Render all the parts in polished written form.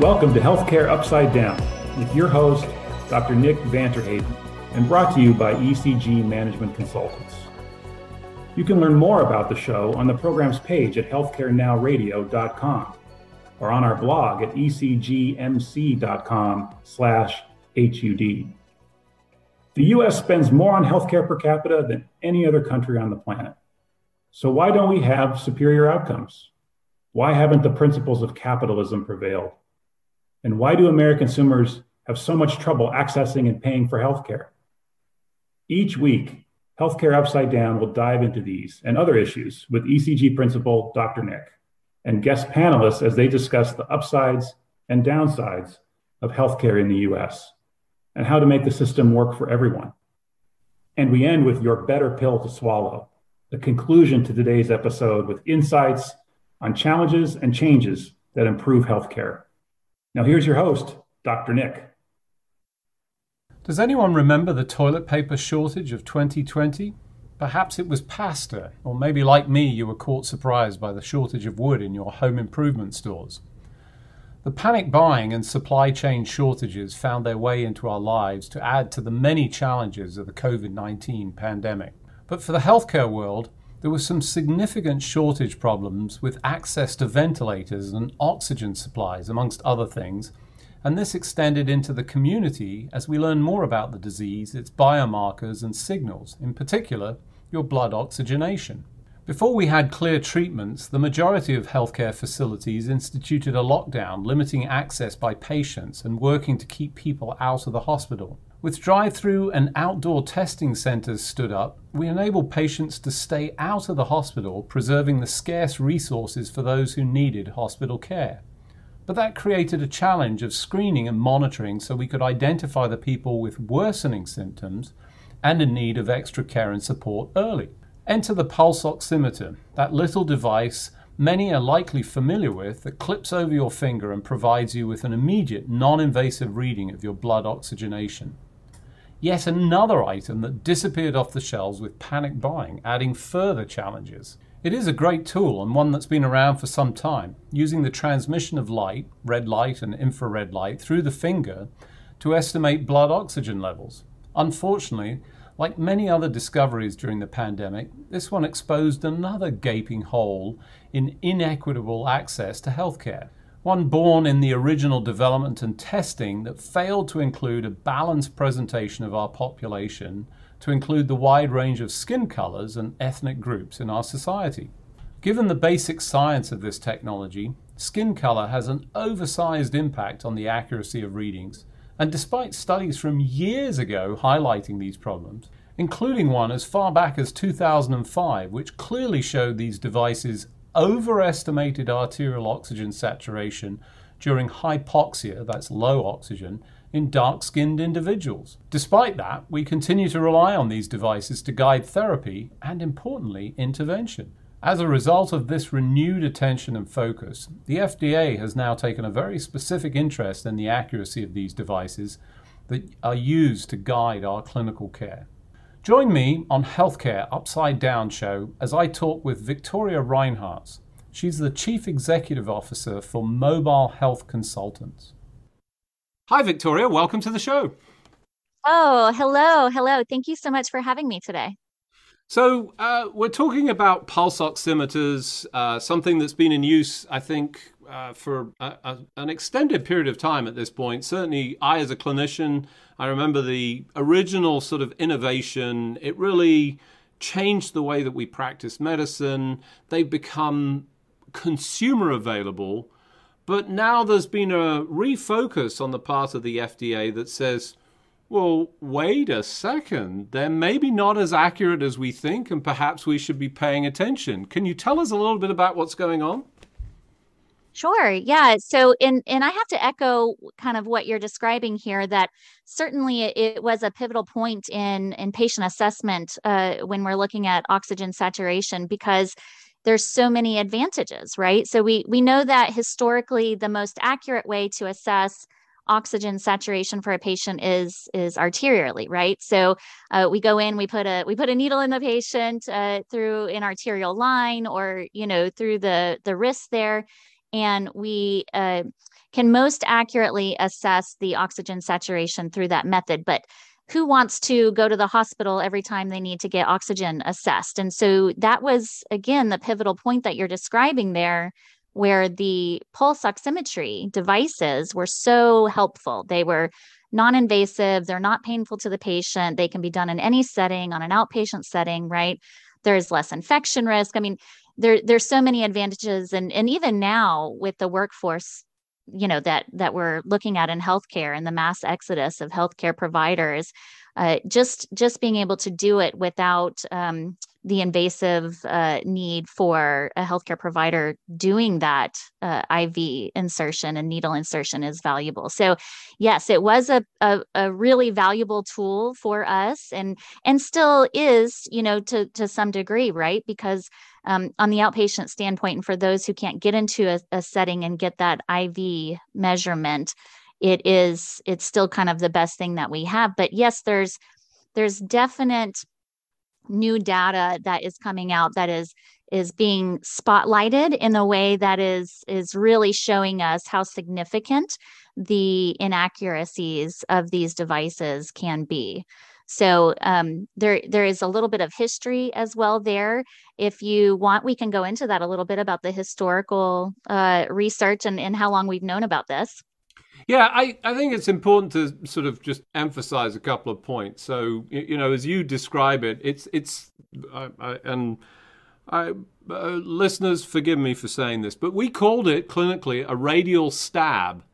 Welcome to Healthcare Upside Down with your host, Dr. Nick Vanterhaven, and brought to you by ECG Management Consultants. You can learn more about the show on the program's page at healthcarenowradio.com or on our blog at ecgmc.com/HUD. The U.S. spends more on healthcare per capita than any other country on the planet. So why don't we have superior outcomes? Why haven't the principles of capitalism prevailed? And why do American consumers have so much trouble accessing and paying for healthcare? Each week, Healthcare Upside Down will dive into these and other issues with ECG principal Dr. Nick and guest panelists as they discuss the upsides and downsides of healthcare in the U.S. and how to make the system work for everyone. And we end with your better pill to swallow, the conclusion to today's episode with insights on challenges and changes that improve healthcare. Now here's your host, Dr. Nick. Does anyone remember the toilet paper shortage of 2020? Perhaps it was pasta, or maybe like me, you were caught surprised by the shortage of wood in your home improvement stores. The panic buying and supply chain shortages found their way into our lives to add to the many challenges of the COVID-19 pandemic. But for the healthcare world, there were some significant shortage problems with access to ventilators and oxygen supplies, amongst other things, and this extended into the community as we learn more about the disease, its biomarkers and signals, in particular, your blood oxygenation. Before we had clear treatments, the majority of healthcare facilities instituted a lockdown, limiting access by patients and working to keep people out of the hospital. With drive-through and outdoor testing centers stood up, we enabled patients to stay out of the hospital, preserving the scarce resources for those who needed hospital care. But that created a challenge of screening and monitoring so we could identify the people with worsening symptoms and in need of extra care and support early. Enter the pulse oximeter, that little device many are likely familiar with that clips over your finger and provides you with an immediate, non-invasive reading of your blood oxygenation. Yet another item that disappeared off the shelves with panic buying, adding further challenges. It is a great tool and one that's been around for some time, using the transmission of light, red light and infrared light, through the finger to estimate blood oxygen levels. Unfortunately, like many other discoveries during the pandemic, this one exposed another gaping hole in inequitable access to healthcare, one born in the original development and testing that failed to include a balanced presentation of our population to include the wide range of skin colors and ethnic groups in our society. Given the basic science of this technology, skin color has an oversized impact on the accuracy of readings, and despite studies from years ago highlighting these problems, including one as far back as 2005, which clearly showed these devices overestimated arterial oxygen saturation during hypoxia, that's low oxygen, in dark-skinned individuals. Despite that, we continue to rely on these devices to guide therapy and, importantly, intervention. As a result of this renewed attention and focus, the FDA has now taken a very specific interest in the accuracy of these devices that are used to guide our clinical care. Join me on Healthcare Upside Down Show as I talk with Victoria Reinhart. She's the Chief Executive Officer for Mobile Health Consultants. Hi, Victoria. Welcome to the show. Oh, hello. Hello. Thank you so much for having me today. So we're talking about pulse oximeters, something that's been in use, I think, for an extended period of time at this point. Certainly, I, as a clinician, I remember the original sort of innovation. It really changed the way that we practice medicine. They've become consumer available. But now there's been a refocus on the part of the FDA that says, well, wait a second, they're maybe not as accurate as we think, and perhaps we should be paying attention. Can you tell us a little bit about what's going on? Sure. Yeah. So and I have to echo kind of what you're describing here, that certainly it was a pivotal point in patient assessment when we're looking at oxygen saturation, because there's so many advantages, right? So we know that historically the most accurate way to assess oxygen saturation for a patient is arterially, right? So we go in, we put a needle in the patient through an arterial line, or through the wrist there, and we can most accurately assess the oxygen saturation through that method. But who wants to go to the hospital every time they need to get oxygen assessed? And so that was, again, the pivotal point that you're describing there, where the pulse oximetry devices were so helpful. They were non-invasive. They're not painful to the patient. They can be done in any setting, on an outpatient setting, right? There's less infection risk. I mean, there's so many advantages. And even now with the workforce, you know, that we're looking at in healthcare and the mass exodus of healthcare providers, just being able to do it without the invasive need for a healthcare provider doing that IV insertion and needle insertion is valuable. So yes, it was a really valuable tool for us and still is, you know, to some degree, right? Because on the outpatient standpoint, and for those who can't get into a setting and get that IV measurement, it's still kind of the best thing that we have. But yes, there's definite new data that is coming out that is being spotlighted in a way that is really showing us how significant the inaccuracies of these devices can be. So there is a little bit of history as well there. If you want, we can go into that a little bit about the historical research and how long we've known about this. Yeah, I think it's important to sort of just emphasize a couple of points. So, you know, as you describe it, listeners, forgive me for saying this, but we called it clinically a radial stab.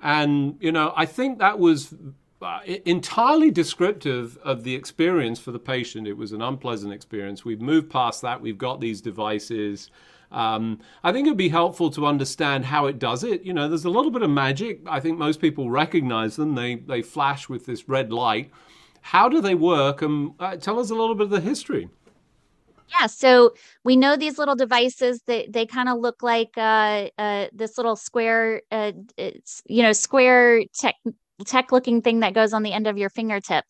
And, you know, I think that was entirely descriptive of the experience for the patient. It was an unpleasant experience. We've moved past that. We've got these devices. I think it'd be helpful to understand how it does it. You know, there's a little bit of magic. I think most people recognize them. They flash with this red light. How do they work? And tell us a little bit of the history. Yeah, so we know these little devices, they kind of look like this little square, square tech looking thing that goes on the end of your fingertip.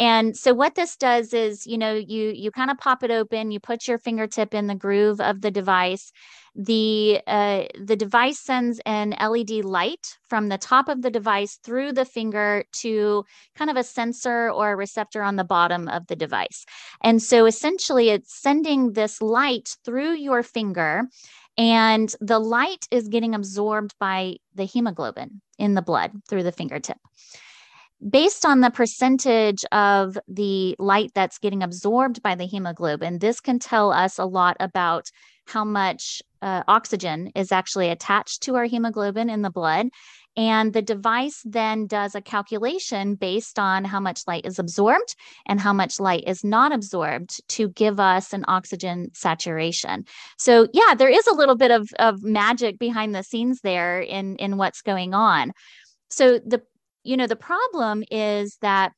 And so what this does is, you know, you kind of pop it open, you put your fingertip in the groove of the device. The device sends an LED light from the top of the device through the finger to kind of a sensor or a receptor on the bottom of the device. And so essentially it's sending this light through your finger, and the light is getting absorbed by the hemoglobin in the blood through the fingertip. Based on the percentage of the light that's getting absorbed by the hemoglobin, this can tell us a lot about how much oxygen is actually attached to our hemoglobin in the blood. And the device then does a calculation based on how much light is absorbed and how much light is not absorbed to give us an oxygen saturation. So yeah, there is a little bit of magic behind the scenes there in what's going on. So the problem is that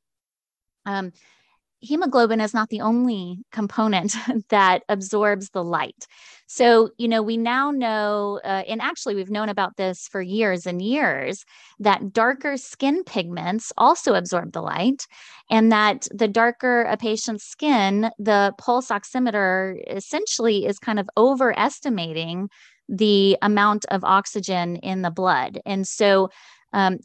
hemoglobin is not the only component that absorbs the light. So, you know, we now know, and actually we've known about this for years and years, that darker skin pigments also absorb the light, and that the darker a patient's skin, the pulse oximeter essentially is kind of overestimating the amount of oxygen in the blood. And so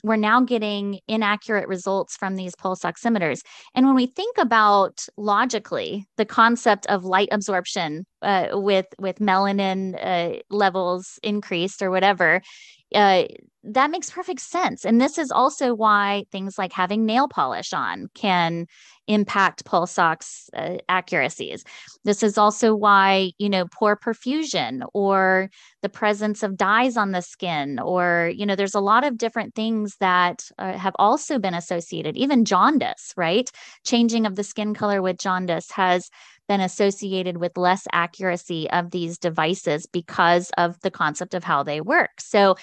we're now getting inaccurate results from these pulse oximeters. And when we think about logically the concept of light absorption with melanin levels increased or whatever, that makes perfect sense. And this is also why things like having nail polish on can impact pulse ox accuracies. This is also why, you know, poor perfusion or the presence of dyes on the skin, or, you know, there's a lot of different things that have also been associated, even jaundice, right? Changing of the skin color with jaundice has been associated with less accuracy of these devices because of the concept of how they work. So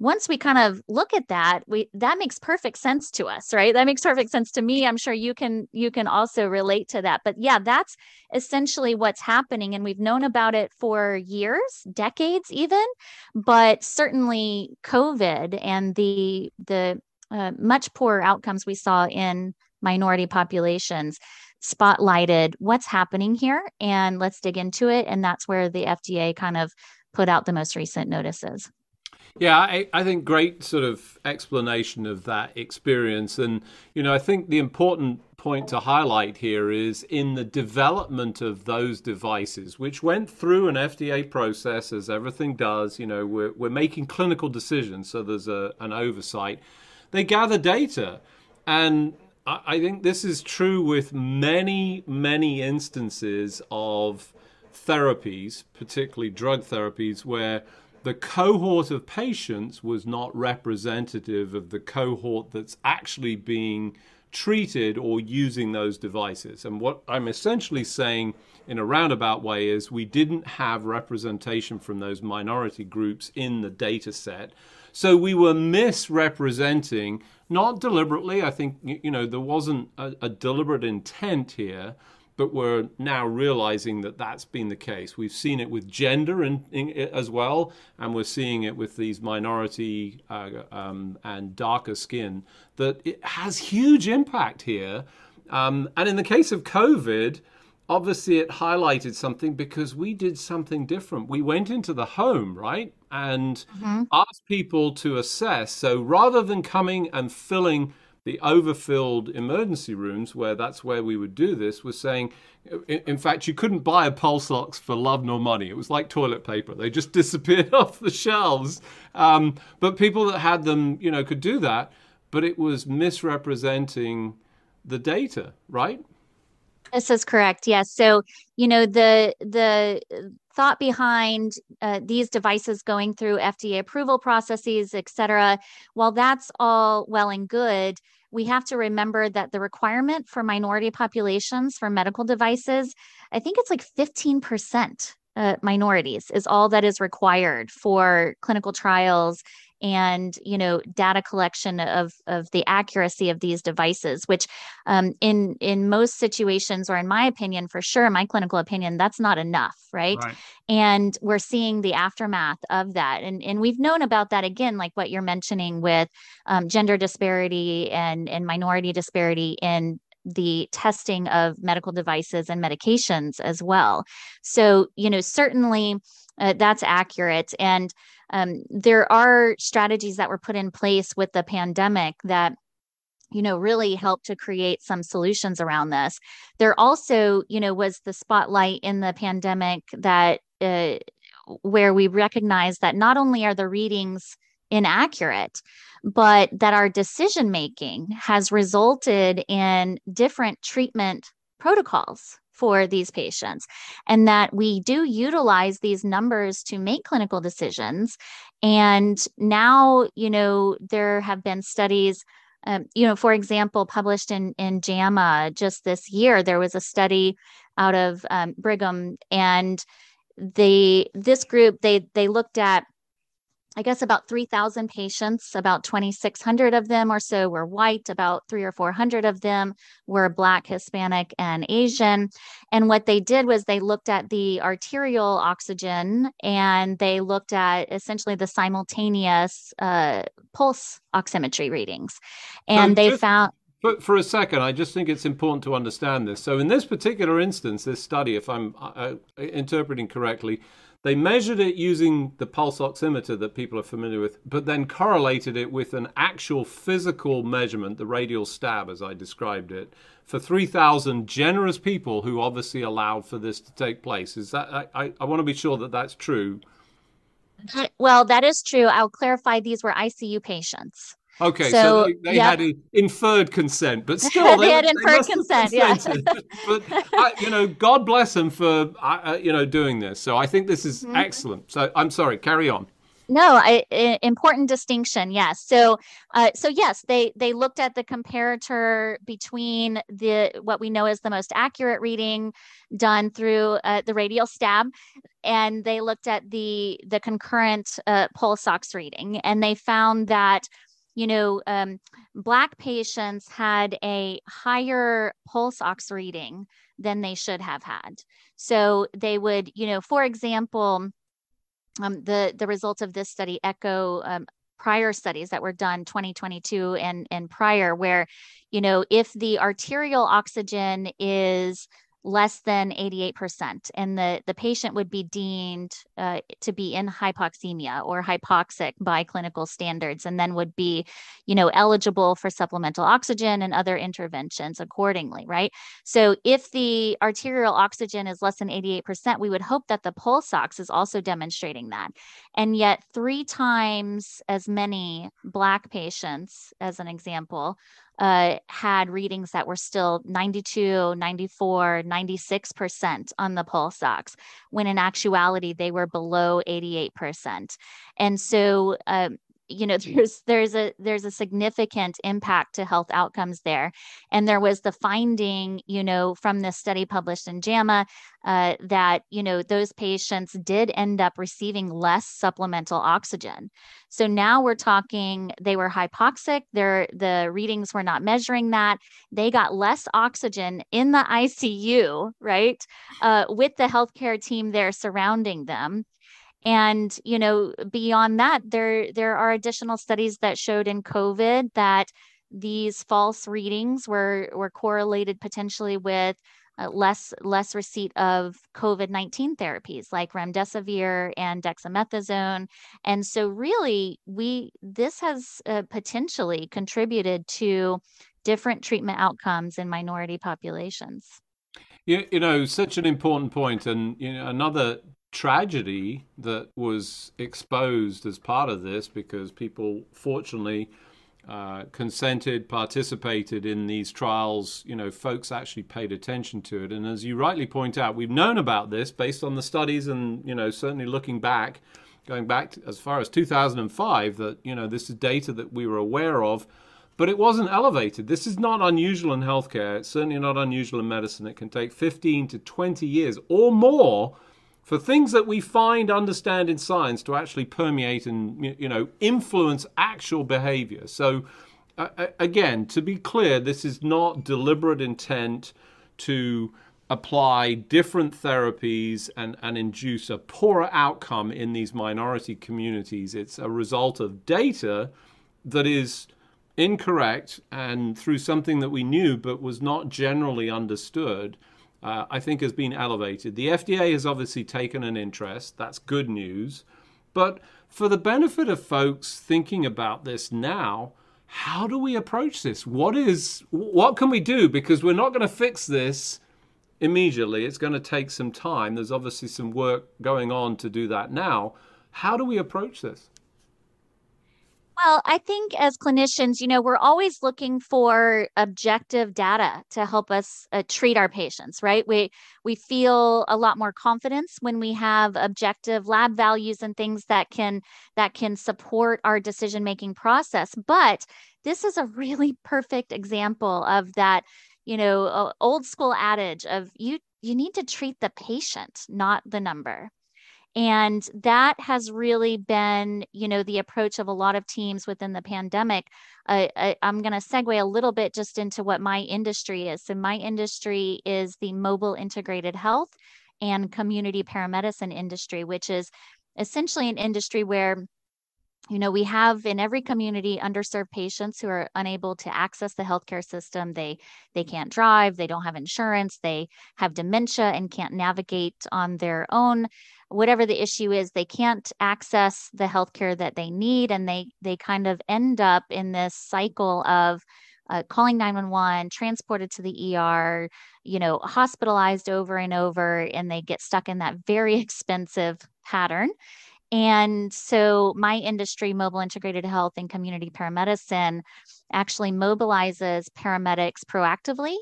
once we kind of look at that, that makes perfect sense to us, right? That makes perfect sense to me. I'm sure you can also relate to that. But yeah, that's essentially what's happening. And we've known about it for years, decades even, but certainly COVID and the much poorer outcomes we saw in minority populations spotlighted what's happening here, and let's dig into it. And that's where the FDA kind of put out the most recent notices. Yeah, I think great sort of explanation of that experience. And, you know, I think the important point to highlight here is in the development of those devices, which went through an FDA process as everything does, you know, we're making clinical decisions. So there's an oversight. They gather data. And I think this is true with many, many instances of therapies, particularly drug therapies, where the cohort of patients was not representative of the cohort that's actually being treated or using those devices. And what I'm essentially saying in a roundabout way is we didn't have representation from those minority groups in the data set. So we were misrepresenting, not deliberately. I think, you know, there wasn't a deliberate intent here, but we're now realizing that that's been the case. We've seen it with gender as well, and we're seeing it with these minority and darker skin, that it has huge impact here. And in the case of COVID, obviously it highlighted something because we did something different. We went into the home, right, and asked people to assess. So rather than coming and filling the overfilled emergency rooms, where that's where we would do this, was saying, in fact, you couldn't buy a pulse ox for love nor money. It was like toilet paper. They just disappeared off the shelves. But people that had them, you know, could do that. But it was misrepresenting the data, right? This is correct. Yes. So, you know, the thought behind these devices going through FDA approval processes, et cetera, while that's all well and good, we have to remember that the requirement for minority populations for medical devices, I think it's like 15% minorities is all that is required for clinical trials and, you know, data collection of the accuracy of these devices, which in most situations, or in my opinion, for sure, my clinical opinion, that's not enough, right? And we're seeing the aftermath of that. And we've known about that, again, like what you're mentioning with gender disparity and minority disparity in the testing of medical devices and medications as well. So, you know, certainly that's accurate. And there are strategies that were put in place with the pandemic that, you know, really helped to create some solutions around this. There also, you know, was the spotlight in the pandemic that where we recognized that not only are the readings inaccurate, but that our decision making has resulted in different treatment protocols for these patients, and that we do utilize these numbers to make clinical decisions. And now, you know, there have been studies, you know, for example, published in JAMA just this year. There was a study out of Brigham, and this group looked at, I guess, about 3,000 patients. About 2,600 of them or so were white, about 300 or 400 of them were Black, Hispanic, and Asian. And what they did was they looked at the arterial oxygen, and they looked at essentially the simultaneous pulse oximetry readings. And But for a second, I just think it's important to understand this. So in this particular instance, this study, if I'm interpreting correctly, they measured it using the pulse oximeter that people are familiar with, but then correlated it with an actual physical measurement, the radial stab, as I described it, for 3,000 generous people who obviously allowed for this to take place. Is that, I want to be sure that that's true. Well, that is true. I'll clarify, these were ICU patients. Okay, so they had inferred consent, but still they had inferred consent. Yeah, but you know, God bless them for you know, doing this. So I think this is excellent. So I'm sorry, carry on. No, important distinction. Yes. So yes, they looked at the comparator between what we know as the most accurate reading done through the radial stab, and they looked at the concurrent pulse ox reading, and they found that, you know, Black patients had a higher pulse ox reading than they should have had. So they would, you know, for example, the results of this study echo prior studies that were done 2022 and prior, where, you know, if the arterial oxygen is less than 88%, and the patient would be deemed to be in hypoxemia or hypoxic by clinical standards, and then would be, eligible for supplemental oxygen and other interventions accordingly, right? So if the arterial oxygen is less than 88%, we would hope that the pulse ox is also demonstrating that. And yet 3 times as many Black patients, as an example, had readings that were still 92, 94, 96% on the pulse ox, when in actuality, they were below 88%. And so, there's a significant impact to health outcomes there. And there was the finding, from this study published in JAMA, that, those patients did end up receiving less supplemental oxygen. So now we're talking, they were hypoxic, the readings were not measuring that. They got less oxygen in the ICU, right? With the healthcare team there surrounding them. And, beyond that, there are additional studies that showed in COVID that these false readings were correlated potentially with less receipt of COVID-19 therapies like remdesivir and dexamethasone. And so really, this has potentially contributed to different treatment outcomes in minority populations. Such an important point. And, another tragedy that was exposed as part of this, because people fortunately consented, participated in these trials, folks actually paid attention to it. And as you rightly point out, we've known about this based on the studies and, certainly going back as far as 2005, that, this is data that we were aware of, but it wasn't elevated. This is not unusual in healthcare. It's certainly not unusual in medicine. It can take 15 to 20 years or more for things that we find, understand in science to actually permeate and, influence actual behavior. So, again, to be clear, this is not deliberate intent to apply different therapies and induce a poorer outcome in these minority communities. It's a result of data that is incorrect and through something that we knew but was not generally understood. I think has been elevated. The FDA has obviously taken an interest. That's good news. But for the benefit of folks thinking about this now, how do we approach this? What can we do? Because we're not going to fix this immediately. It's going to take some time. There's obviously some work going on to do that now. How do we approach this? Well, I think as clinicians, we're always looking for objective data to help us treat our patients, right? We feel a lot more confidence when we have objective lab values and things that can support our decision-making process. But this is a really perfect example of that, old school adage of you need to treat the patient, not the number. And that has really been, the approach of a lot of teams within the pandemic. I'm going to segue a little bit just into what my industry is. So my industry is the mobile integrated health and community paramedicine industry, which is essentially an industry where we have in every community underserved patients who are unable to access the healthcare system. They can't drive, they don't have insurance, they have dementia and can't navigate on their own. Whatever the issue is, they can't access the healthcare that they need, and they kind of end up in this cycle of calling 911, transported to the ER, hospitalized over and over, and they get stuck in that very expensive pattern. And so my industry, Mobile Integrated Health and Community Paramedicine, actually mobilizes paramedics proactively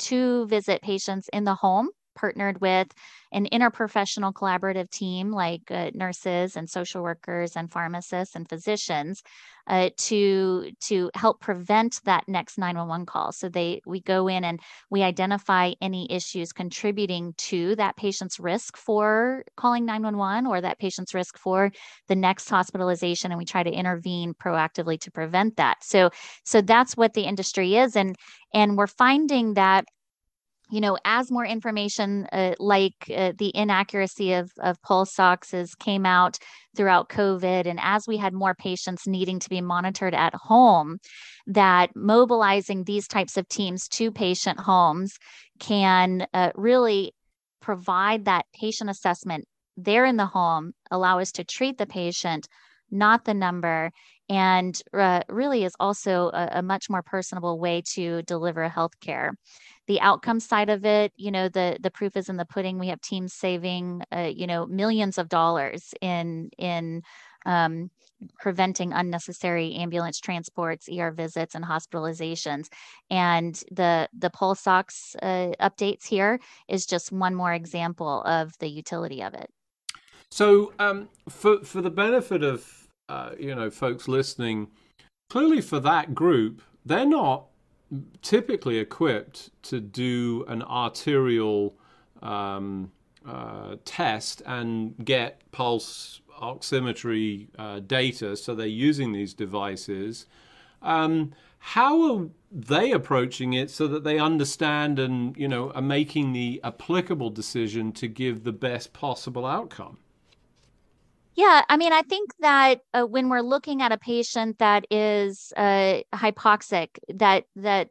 to visit patients in the home, partnered with an interprofessional collaborative team like nurses and social workers and pharmacists and physicians to help prevent that next 911 call. So we go in and we identify any issues contributing to that patient's risk for calling 911 or that patient's risk for the next hospitalization, and we try to intervene proactively to prevent that. So that's what the industry is, and we're finding that you know, as more information like the inaccuracy of pulse oxes came out throughout COVID, and as we had more patients needing to be monitored at home, that mobilizing these types of teams to patient homes can really provide that patient assessment there in the home, allow us to treat the patient, not the number, and really is also a much more personable way to deliver healthcare. The outcome side of it, you know, the proof is in the pudding. We have teams saving, you know, millions of dollars in preventing unnecessary ambulance transports, ER visits, and hospitalizations. And the pulse ox updates here is just one more example of the utility of it. So for the benefit of, you know, folks listening, clearly for that group, they're not typically equipped to do an arterial test and get pulse oximetry data. So they're using these devices. How are they approaching it so that they understand and, you know, are making the applicable decision to give the best possible outcome? Yeah, I mean, I think that when we're looking at a patient that is hypoxic, that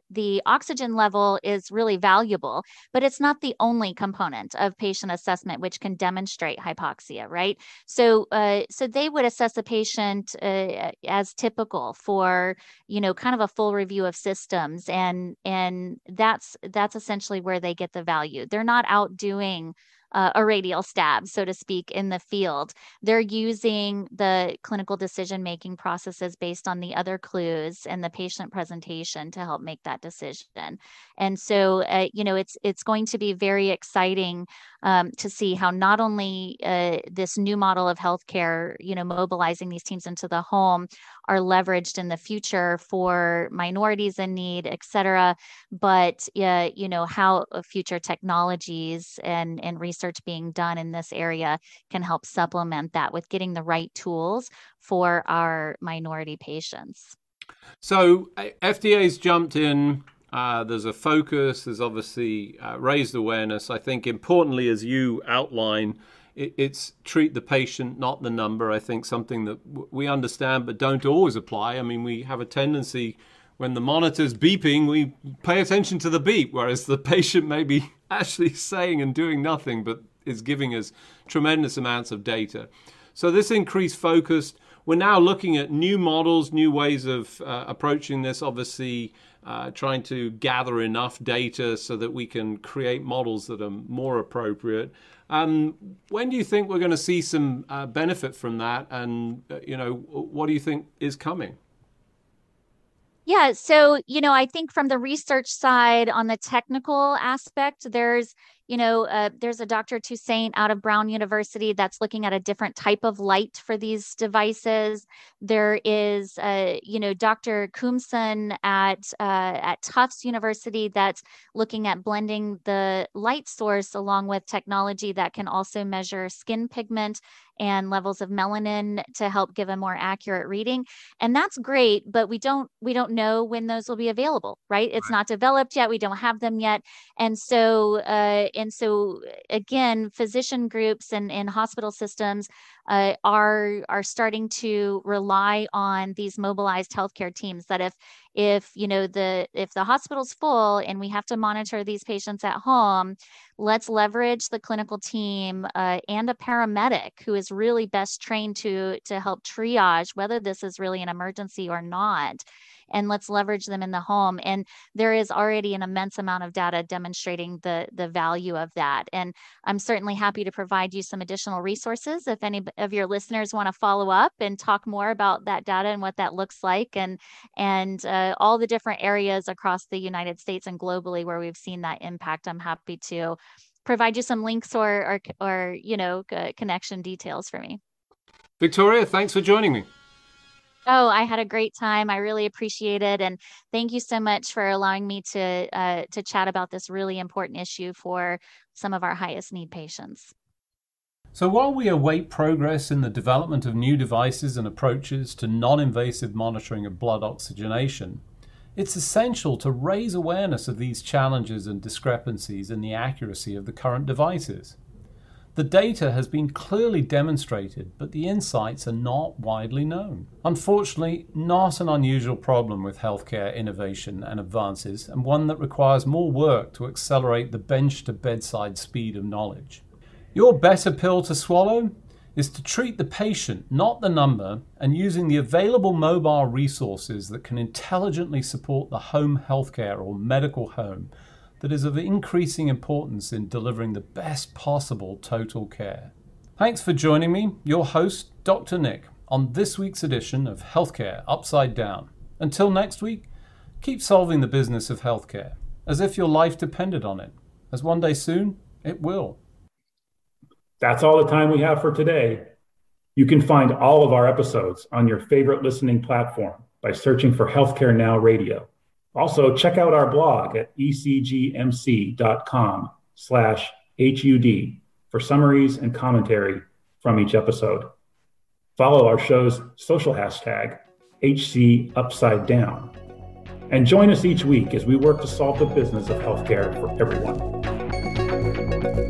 the oxygen level is really valuable, but it's not the only component of patient assessment which can demonstrate hypoxia, right? So they would assess a patient as typical for, you know, kind of a full review of systems, and that's essentially where they get the value. They're not out doing a radial stab, so to speak, in the field. They're using the clinical decision-making processes based on the other clues and the patient presentation to help make that decision. And so, you know, it's going to be very exciting to see how not only this new model of healthcare, you know, mobilizing these teams into the home are leveraged in the future for minorities in need, et cetera, but, you know, how future technologies and research being done in this area can help supplement that with getting the right tools for our minority patients. So FDA's jumped in, there's a focus, there's obviously raised awareness. I think importantly, as you outline, it's treat the patient, not the number. I think something that we understand but don't always apply. I mean, we have a tendency when the monitor's beeping, we pay attention to the beep, whereas the patient may be actually saying and doing nothing, but is giving us tremendous amounts of data. So this increased focus, we're now looking at new models, new ways of approaching this, obviously trying to gather enough data so that we can create models that are more appropriate. When do you think we're going to see some benefit from that? And, you know, what do you think is coming? Yeah, so, you know, I think from the research side on the technical aspect, there's a Dr. Toussaint out of Brown University that's looking at a different type of light for these devices. There is, Dr. Cumson at Tufts University that's looking at blending the light source along with technology that can also measure skin pigment and levels of melanin to help give a more accurate reading. And that's great, but we don't know when those will be available, right? It's not developed yet. We don't have them yet. And so again, physician groups and hospital systems are starting to rely on these mobilized healthcare teams that if the hospital's full and we have to monitor these patients at home, let's leverage the clinical team and a paramedic who is really best trained to help triage whether this is really an emergency or not. And let's leverage them in the home. And there is already an immense amount of data demonstrating the value of that. And I'm certainly happy to provide you some additional resources if any of your listeners want to follow up and talk more about that data and what that looks like and all the different areas across the United States and globally where we've seen that impact. I'm happy to provide you some links or connection details for me. Victoria, thanks for joining me. Oh, I had a great time. I really appreciate it. And thank you so much for allowing me to chat about this really important issue for some of our highest need patients. So while we await progress in the development of new devices and approaches to non-invasive monitoring of blood oxygenation, It's essential to raise awareness of these challenges and discrepancies in the accuracy of the current devices. The data has been clearly demonstrated, but the insights are not widely known. Unfortunately, not an unusual problem with healthcare innovation and advances, and one that requires more work to accelerate the bench-to-bedside speed of knowledge. Your better pill to swallow is to treat the patient, not the number, and using the available mobile resources that can intelligently support the home healthcare or medical home that is of increasing importance in delivering the best possible total care. Thanks for joining me, your host, Dr. Nick, on this week's edition of Healthcare Upside Down. Until next week, keep solving the business of healthcare, as if your life depended on it, as one day soon it will. That's all the time we have for today. You can find all of our episodes on your favorite listening platform by searching for Healthcare Now Radio. Also, check out our blog at ecgmc.com/HUD for summaries and commentary from each episode. Follow our show's social hashtag, #HCUpsideDown, and join us each week as we work to solve the business of healthcare for everyone.